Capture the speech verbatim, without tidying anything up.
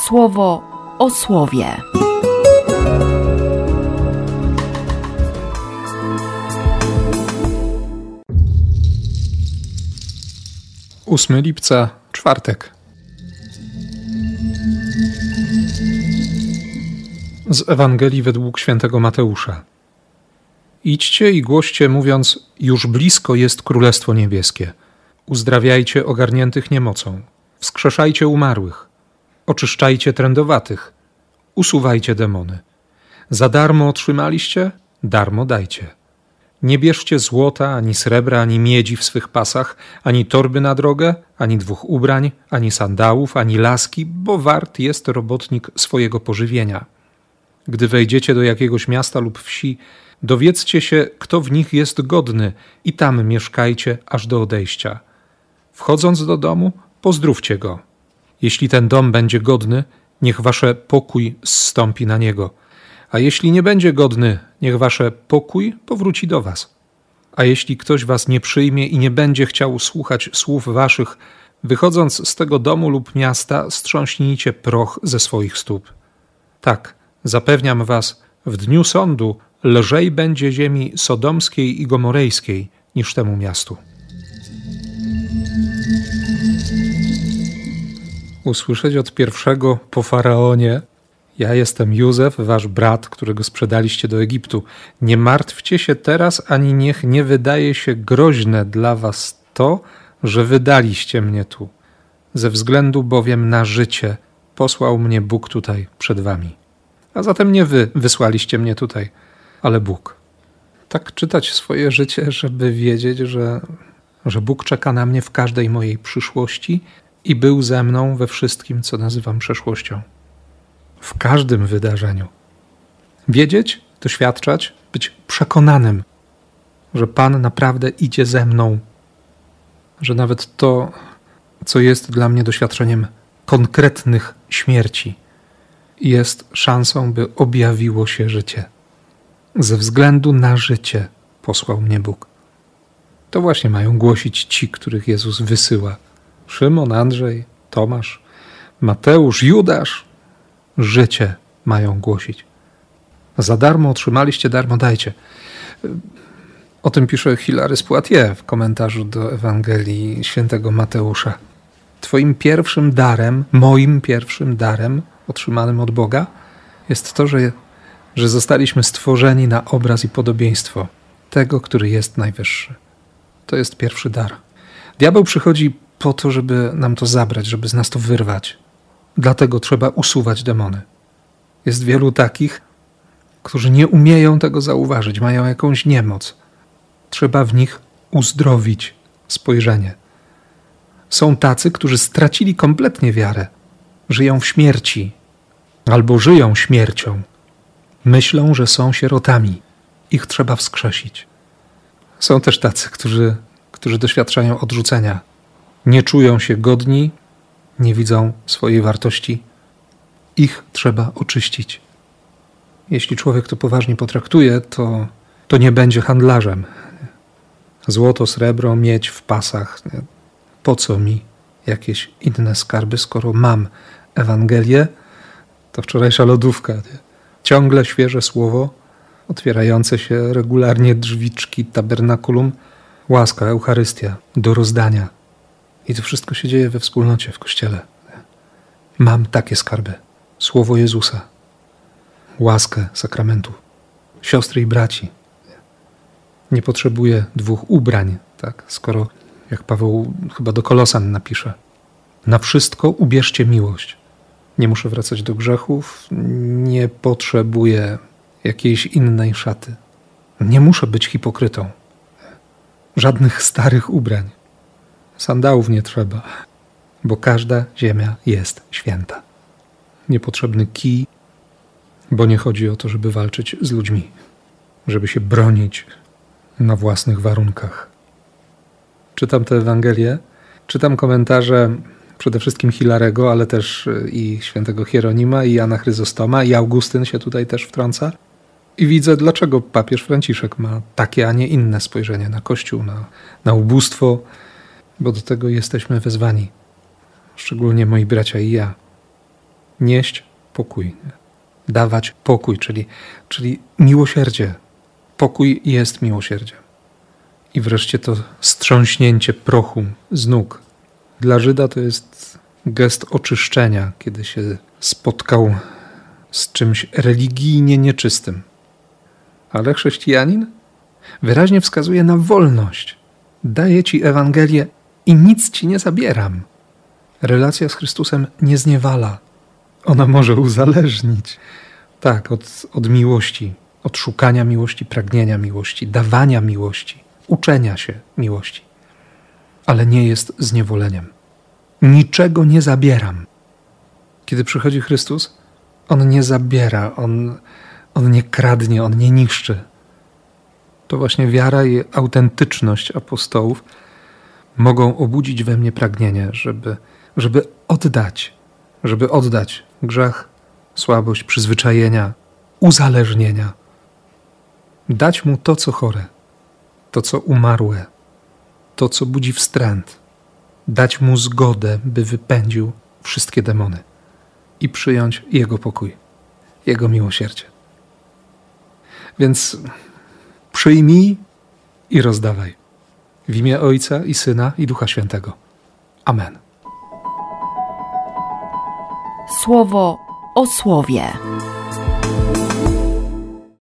Słowo o słowie. ósmego lipca, czwartek. Z Ewangelii według Świętego Mateusza. Idźcie i głoście, mówiąc: już blisko jest Królestwo Niebieskie. Uzdrawiajcie ogarniętych niemocą, wskrzeszajcie umarłych, oczyszczajcie trędowatych, usuwajcie demony. Za darmo otrzymaliście, darmo dajcie. Nie bierzcie złota, ani srebra, ani miedzi w swych pasach, ani torby na drogę, ani dwóch ubrań, ani sandałów, ani laski, bo wart jest robotnik swojego pożywienia. Gdy wejdziecie do jakiegoś miasta lub wsi, dowiedzcie się, kto w nich jest godny i tam mieszkajcie aż do odejścia. Wchodząc do domu, pozdrówcie go. Jeśli ten dom będzie godny, niech wasze pokój zstąpi na niego. A jeśli nie będzie godny, niech wasze pokój powróci do was. A jeśli ktoś was nie przyjmie i nie będzie chciał słuchać słów waszych, wychodząc z tego domu lub miasta, strząśnijcie proch ze swoich stóp. Tak, zapewniam was, w dniu sądu lżej będzie ziemi sodomskiej i gomorejskiej niż temu miastu. Usłyszeć od pierwszego po Faraonie: ja jestem Józef, wasz brat, którego sprzedaliście do Egiptu. Nie martwcie się teraz, ani niech nie wydaje się groźne dla was to, że wydaliście mnie tu. Ze względu bowiem na życie posłał mnie Bóg tutaj przed wami. A zatem nie wy wysłaliście mnie tutaj, ale Bóg. Tak czytać swoje życie, żeby wiedzieć, że, że Bóg czeka na mnie w każdej mojej przyszłości i był ze mną we wszystkim, co nazywam przeszłością. W każdym wydarzeniu. Wiedzieć, doświadczać, być przekonanym, że Pan naprawdę idzie ze mną. Że nawet to, co jest dla mnie doświadczeniem konkretnych śmierci, jest szansą, by objawiło się życie. Ze względu na życie posłał mnie Bóg. To właśnie mają głosić ci, których Jezus wysyła. Szymon, Andrzej, Tomasz, Mateusz, Judasz. Życie mają głosić. Za darmo otrzymaliście, darmo dajcie. O tym pisze Hilary Spłatier w komentarzu do Ewangelii Świętego Mateusza. Twoim pierwszym darem, moim pierwszym darem otrzymanym od Boga jest to, że, że zostaliśmy stworzeni na obraz i podobieństwo tego, który jest najwyższy. To jest pierwszy dar. Diabeł przychodzi po to, żeby nam to zabrać, żeby z nas to wyrwać. Dlatego trzeba usuwać demony. Jest wielu takich, którzy nie umieją tego zauważyć, mają jakąś niemoc. Trzeba w nich uzdrowić spojrzenie. Są tacy, którzy stracili kompletnie wiarę. Żyją w śmierci albo żyją śmiercią. Myślą, że są sierotami. Ich trzeba wskrzesić. Są też tacy, którzy, którzy doświadczają odrzucenia. Nie czują się godni, nie widzą swojej wartości. Ich trzeba oczyścić. Jeśli człowiek to poważnie potraktuje, to, to nie będzie handlarzem. Złoto, srebro, miedź w pasach. Po co mi jakieś inne skarby, skoro mam Ewangelię? To wczorajsza lodówka. Nie? Ciągle świeże słowo, otwierające się regularnie drzwiczki tabernakulum, łaska, Eucharystia do rozdania. I to wszystko się dzieje we wspólnocie, w Kościele. Mam takie skarby. Słowo Jezusa, łaskę sakramentu, siostry i braci. Nie potrzebuję dwóch ubrań, tak? Skoro, jak Paweł chyba do Kolosan napisze, na wszystko ubierzcie miłość. Nie muszę wracać do grzechów, nie potrzebuję jakiejś innej szaty. Nie muszę być hipokrytą. Żadnych starych ubrań. Sandałów nie trzeba, bo każda ziemia jest święta. Niepotrzebny kij, bo nie chodzi o to, żeby walczyć z ludźmi, żeby się bronić na własnych warunkach. Czytam tę Ewangelię, czytam komentarze przede wszystkim Hilarego, ale też i świętego Hieronima, i Jana Chryzostoma, i Augustyn się tutaj też wtrąca. I widzę, dlaczego papież Franciszek ma takie, a nie inne spojrzenie na Kościół, na, na ubóstwo, bo do tego jesteśmy wezwani, szczególnie moi bracia i ja. nieść pokój, dawać pokój, czyli, czyli miłosierdzie. Pokój jest miłosierdziem. I wreszcie to strząśnięcie prochu z nóg. Dla Żyda to jest gest oczyszczenia, kiedy się spotkał z czymś religijnie nieczystym. Ale chrześcijanin wyraźnie wskazuje na wolność. Daję ci Ewangelię i nic ci nie zabieram. Relacja z Chrystusem nie zniewala. Ona może uzależnić. Tak, od, od miłości, od szukania miłości, pragnienia miłości, dawania miłości, uczenia się miłości. Ale nie jest zniewoleniem. Niczego nie zabieram. Kiedy przychodzi Chrystus, On nie zabiera, On, on nie kradnie, On nie niszczy. To właśnie wiara i autentyczność apostołów mogą obudzić we mnie pragnienie, żeby, żeby oddać, żeby oddać grzech, słabość, przyzwyczajenia, uzależnienia. Dać Mu to, co chore, to, co umarłe, to, co budzi wstręt. Dać Mu zgodę, by wypędził wszystkie demony i przyjąć Jego pokój, Jego miłosierdzie. Więc przyjmij i rozdawaj. W imię Ojca i Syna i Ducha Świętego. Amen. Słowo o słowie.